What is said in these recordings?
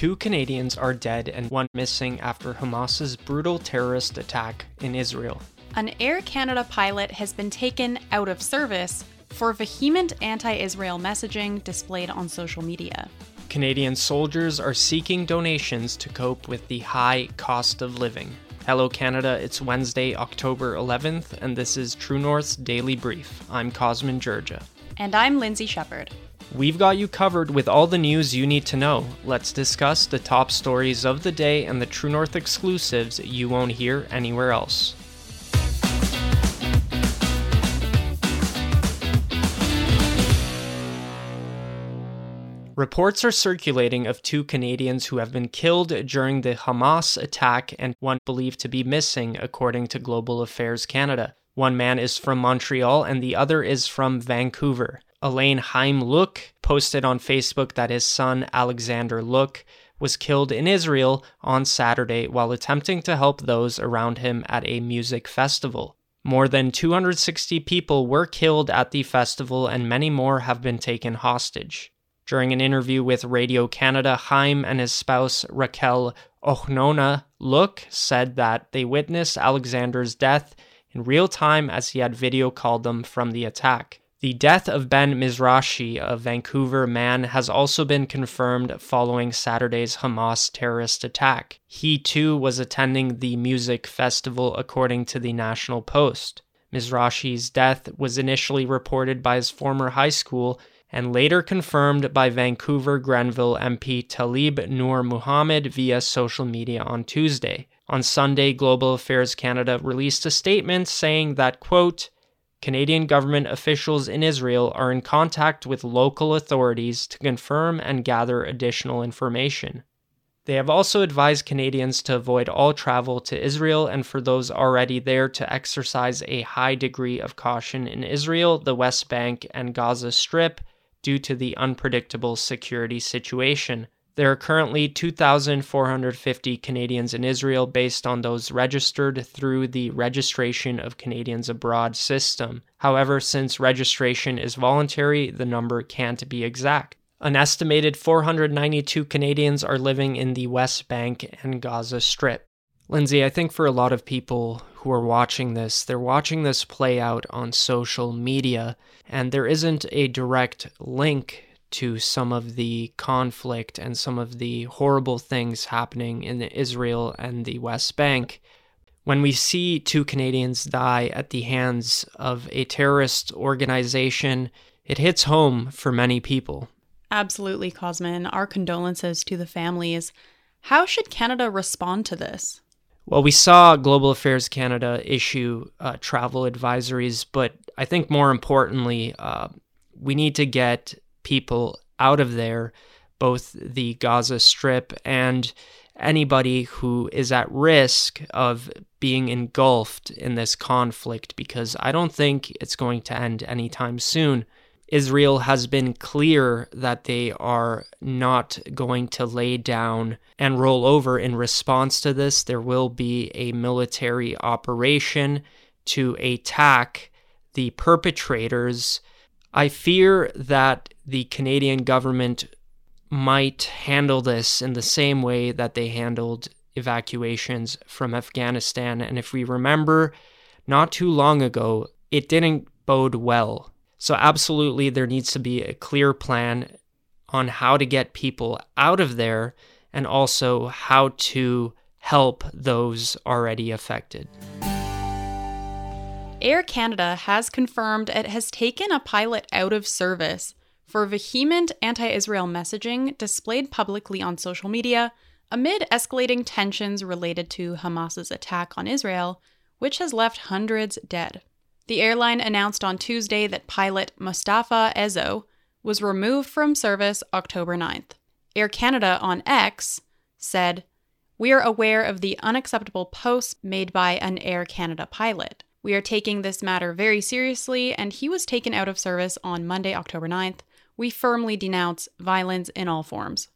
2 Canadians are dead and 1 missing after Hamas's brutal terrorist attack in Israel. An Air Canada pilot has been taken out of service for vehement anti-Israel messaging displayed on social media. Canadian soldiers are seeking donations to cope with the high cost of living. Hello Canada, it's Wednesday, October 11th, and this is True North's Daily Brief. I'm Cosmin Dzsurdzsa. And I'm Lindsay Shepherd. We've got you covered with all the news you need to know. Let's discuss the top stories of the day and the True North exclusives you won't hear anywhere else. Reports are circulating of 2 Canadians who have been killed during the Hamas attack and 1 believed to be missing, according to Global Affairs Canada. 1 man is from Montreal and the other is from Vancouver. Elaine Haim Luk posted on Facebook that his son, Alexander Luk, was killed in Israel on Saturday while attempting to help those around him at a music festival. More than 260 people were killed at the festival and many more have been taken hostage. During an interview with Radio Canada, Haim and his spouse Raquel Ochnona Luk said that they witnessed Alexander's death in real time as he had video called them from the attack. The death of Ben Mizrahi, a Vancouver man, has also been confirmed following Saturday's Hamas terrorist attack. He too was attending the music festival, according to the National Post. Mizrahi's death was initially reported by his former high school and later confirmed by Vancouver Grenville MP Talib Noor Muhammad via social media on Tuesday. On Sunday, Global Affairs Canada released a statement saying that, quote, Canadian government officials in Israel are in contact with local authorities to confirm and gather additional information. They have also advised Canadians to avoid all travel to Israel and for those already there to exercise a high degree of caution in Israel, the West Bank, and Gaza Strip, due to the unpredictable security situation. There are currently 2,450 Canadians in Israel based on those registered through the Registration of Canadians Abroad system. However, since registration is voluntary, the number can't be exact. An estimated 492 Canadians are living in the West Bank and Gaza Strip. Lindsay, I think for a lot of people who are watching this, they're watching this play out on social media, and there isn't a direct link to some of the conflict and some of the horrible things happening in Israel and the West Bank. When we see 2 Canadians die at the hands of a terrorist organization, it hits home for many people. Absolutely, Cosmin. Our condolences to the families. How should Canada respond to this? Well, we saw Global Affairs Canada issue travel advisories, but I think more importantly, we need to get people out of there, both the Gaza Strip and anybody who is at risk of being engulfed in this conflict, because I don't think it's going to end anytime soon. Israel has been clear that they are not going to lay down and roll over in response to this. There will be a military operation to attack the perpetrators. I fear that the Canadian government might handle this in the same way that they handled evacuations from Afghanistan. And if we remember, not too long ago, it didn't bode well. So absolutely, there needs to be a clear plan on how to get people out of there and also how to help those already affected. Air Canada has confirmed it has taken a pilot out of service for vehement anti-Israel messaging displayed publicly on social media amid escalating tensions related to Hamas's attack on Israel, which has left hundreds dead. The airline announced on Tuesday that pilot Mustafa Ezo was removed from service October 9th. Air Canada on X said, "We are aware of the unacceptable posts made by an Air Canada pilot. We are taking this matter very seriously, and he was taken out of service on Monday, October 9th. We firmly denounce violence in all forms."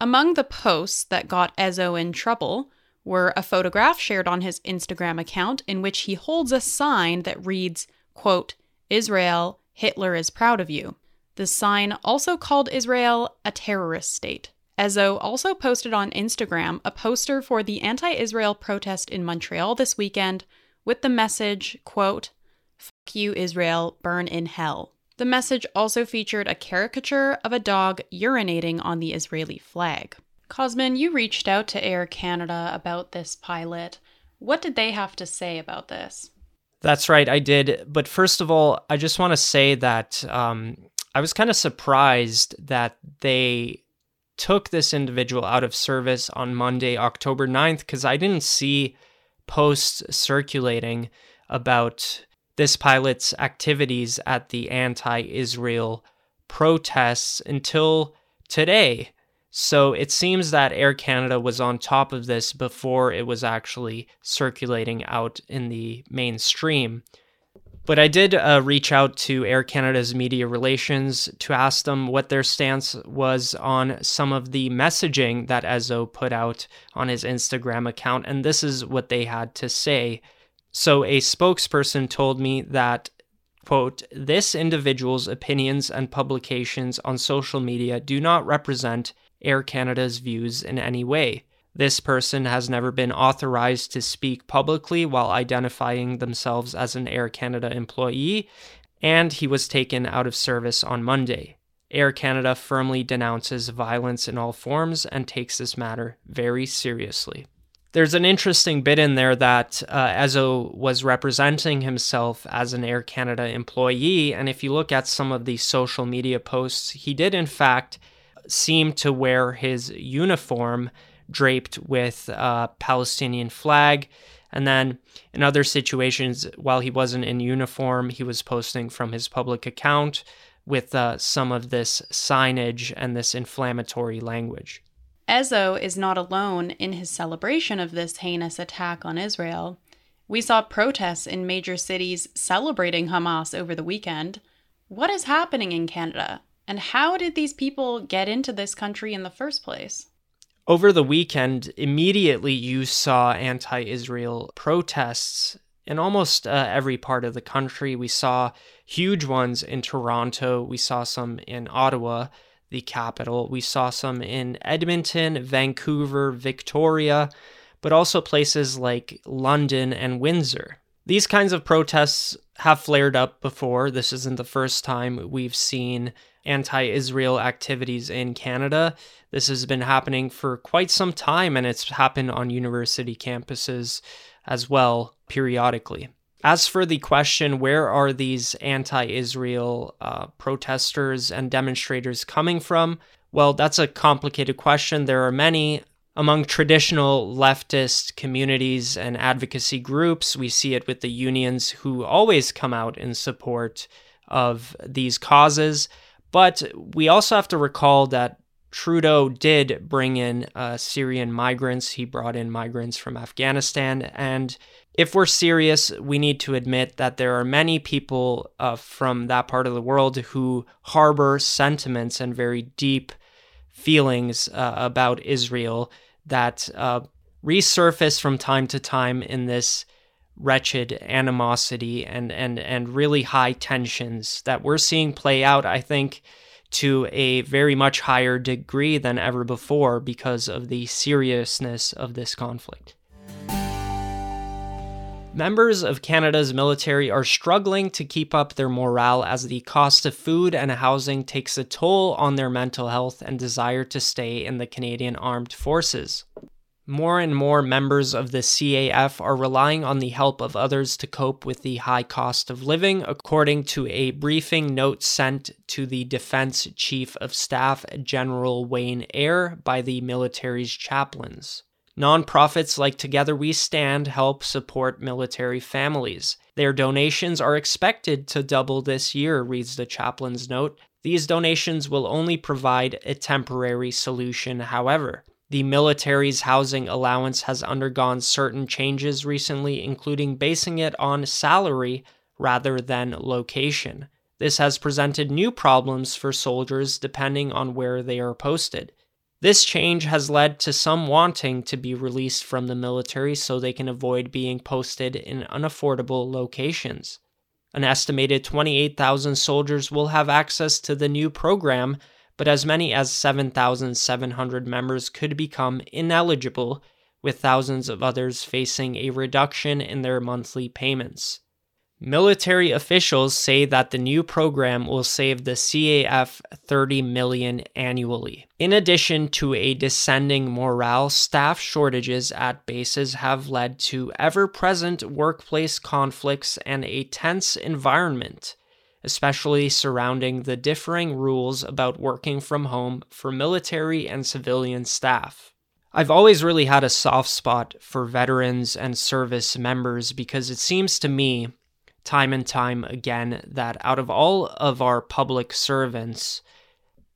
Among the posts that got Ezo in trouble were a photograph shared on his Instagram account in which he holds a sign that reads, quote, "Israel, Hitler is proud of you." The sign also called Israel a terrorist state. Ezo also posted on Instagram a poster for the anti-Israel protest in Montreal this weekend with the message, quote, "Fuck you, Israel, burn in hell." The message also featured a caricature of a dog urinating on the Israeli flag. Cosmin, you reached out to Air Canada about this pilot. What did they have to say about this? That's right, I did. But first of all, I just want to say that I was kind of surprised that they took this individual out of service on Monday, October 9th, because I didn't see posts circulating about this pilot's activities at the anti-Israel protests until today. So it seems that Air Canada was on top of this before it was actually circulating out in the mainstream. But I did reach out to Air Canada's media relations to ask them what their stance was on some of the messaging that Ezo put out on his Instagram account, and this is what they had to say. So a spokesperson told me that, quote, "This individual's opinions and publications on social media do not represent Air Canada's views in any way. This person has never been authorized to speak publicly while identifying themselves as an Air Canada employee, and he was taken out of service on Monday. Air Canada firmly denounces violence in all forms and takes this matter very seriously." There's an interesting bit in there that Ezo was representing himself as an Air Canada employee, and if you look at some of the social media posts, he did in fact seem to wear his uniform draped with a Palestinian flag. And then in other situations, while he wasn't in uniform, he was posting from his public account with some of this signage and this inflammatory language. Ezo is not alone in his celebration of this heinous attack on Israel. We saw protests in major cities celebrating Hamas over the weekend. What is happening in Canada? And how did these people get into this country in the first place? Over the weekend, immediately you saw anti-Israel protests in almost every part of the country. We saw huge ones in Toronto. We saw some in Ottawa, the capital. We saw some in Edmonton, Vancouver, Victoria, but also places like London and Windsor. These kinds of protests have flared up before. This isn't the first time we've seen anti-Israel activities in Canada. This has been happening for quite some time, and it's happened on university campuses as well, periodically. As for the question, where are these anti-Israel protesters and demonstrators coming from? Well, that's a complicated question. There are many. Among traditional leftist communities and advocacy groups, we see it with the unions who always come out in support of these causes. But we also have to recall that Trudeau did bring in Syrian migrants. He brought in migrants from Afghanistan. And if we're serious, we need to admit that there are many people from that part of the world who harbor sentiments and very deep feelings about Israel that resurface from time to time in this wretched animosity and really high tensions that we're seeing play out, I think, to a very much higher degree than ever before because of the seriousness of this conflict. Members of Canada's military are struggling to keep up their morale as the cost of food and housing takes a toll on their mental health and desire to stay in the Canadian Armed Forces. More and more members of the CAF are relying on the help of others to cope with the high cost of living, according to a briefing note sent to the Defense Chief of Staff General Wayne Eyre by the military's chaplains. Nonprofits like Together We Stand help support military families. Their donations are expected to double this year, reads the chaplain's note. These donations will only provide a temporary solution, however. The military's housing allowance has undergone certain changes recently, including basing it on salary rather than location. This has presented new problems for soldiers depending on where they are posted. This change has led to some wanting to be released from the military so they can avoid being posted in unaffordable locations. An estimated 28,000 soldiers will have access to the new program but as many as 7,700 members could become ineligible, with thousands of others facing a reduction in their monthly payments. Military officials say that the new program will save the CAF $30 million annually. In addition to a descending morale, staff shortages at bases have led to ever-present workplace conflicts and a tense environment, especially surrounding the differing rules about working from home for military and civilian staff. I've always really had a soft spot for veterans and service members because it seems to me time and time again that out of all of our public servants,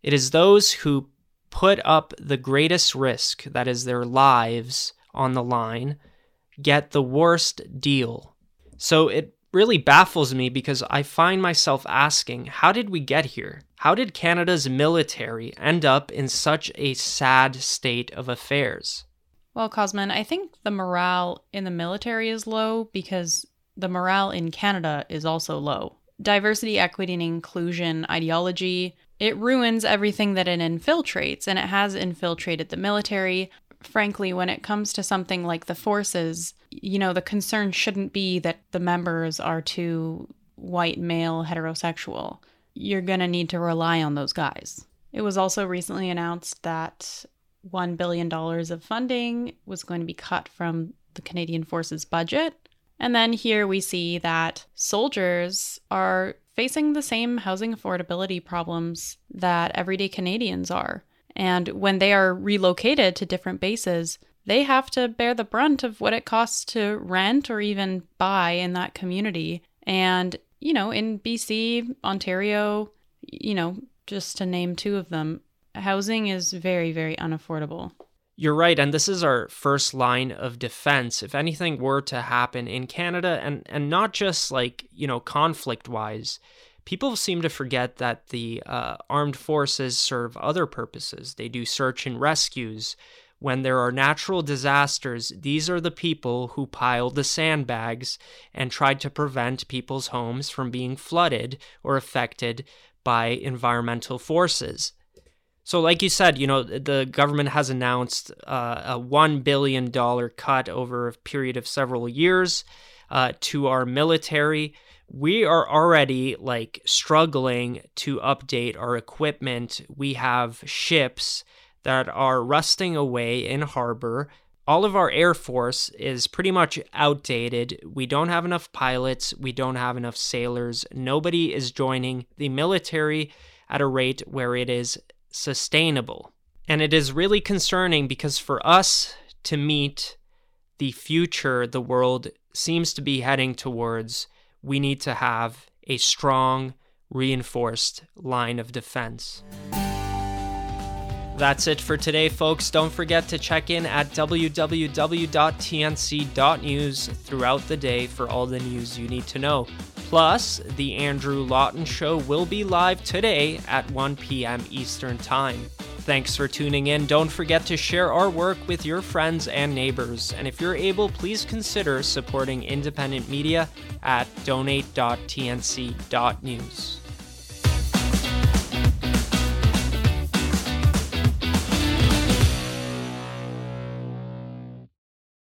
it is those who put up the greatest risk, that is their lives, on the line, get the worst deal. So it really baffles me because I find myself asking, how did we get here? How did Canada's military end up in such a sad state of affairs? Well, Cosmin, I think the morale in the military is low because the morale in Canada is also low. Diversity, equity, and inclusion ideology, it ruins everything that it infiltrates, and it has infiltrated the military. Frankly, when it comes to something like the forces, you know, the concern shouldn't be that the members are too white, male, heterosexual. You're going to need to rely on those guys. It was also recently announced that $1 billion of funding was going to be cut from the Canadian Forces budget. And then here we see that soldiers are facing the same housing affordability problems that everyday Canadians are. And when they are relocated to different bases, they have to bear the brunt of what it costs to rent or even buy in that community. And, you know, in BC, Ontario, you know, just to name two of them, housing is very, very unaffordable. You're right, and this is our first line of defense. If anything were to happen in Canada, and not just like, you know, conflict-wise, people seem to forget that the armed forces serve other purposes. They do search and rescues. When there are natural disasters, these are the people who pile the sandbags and try to prevent people's homes from being flooded or affected by environmental forces. So like you said, you know, the government has announced a $1 billion cut over a period of several years to our military. We are already, like, struggling to update our equipment. We have ships that are rusting away in harbor. All of our Air Force is pretty much outdated. We don't have enough pilots. We don't have enough sailors. Nobody is joining the military at a rate where it is sustainable. And it is really concerning because for us to meet the future the world seems to be heading towards, we need to have a strong, reinforced line of defense. That's it for today, folks. Don't forget to check in at www.tnc.news throughout the day for all the news you need to know. Plus, The Andrew Lawton Show will be live today at 1 p.m. Eastern Time. Thanks for tuning in. Don't forget to share our work with your friends and neighbors. And if you're able, please consider supporting independent media at donate.tnc.news.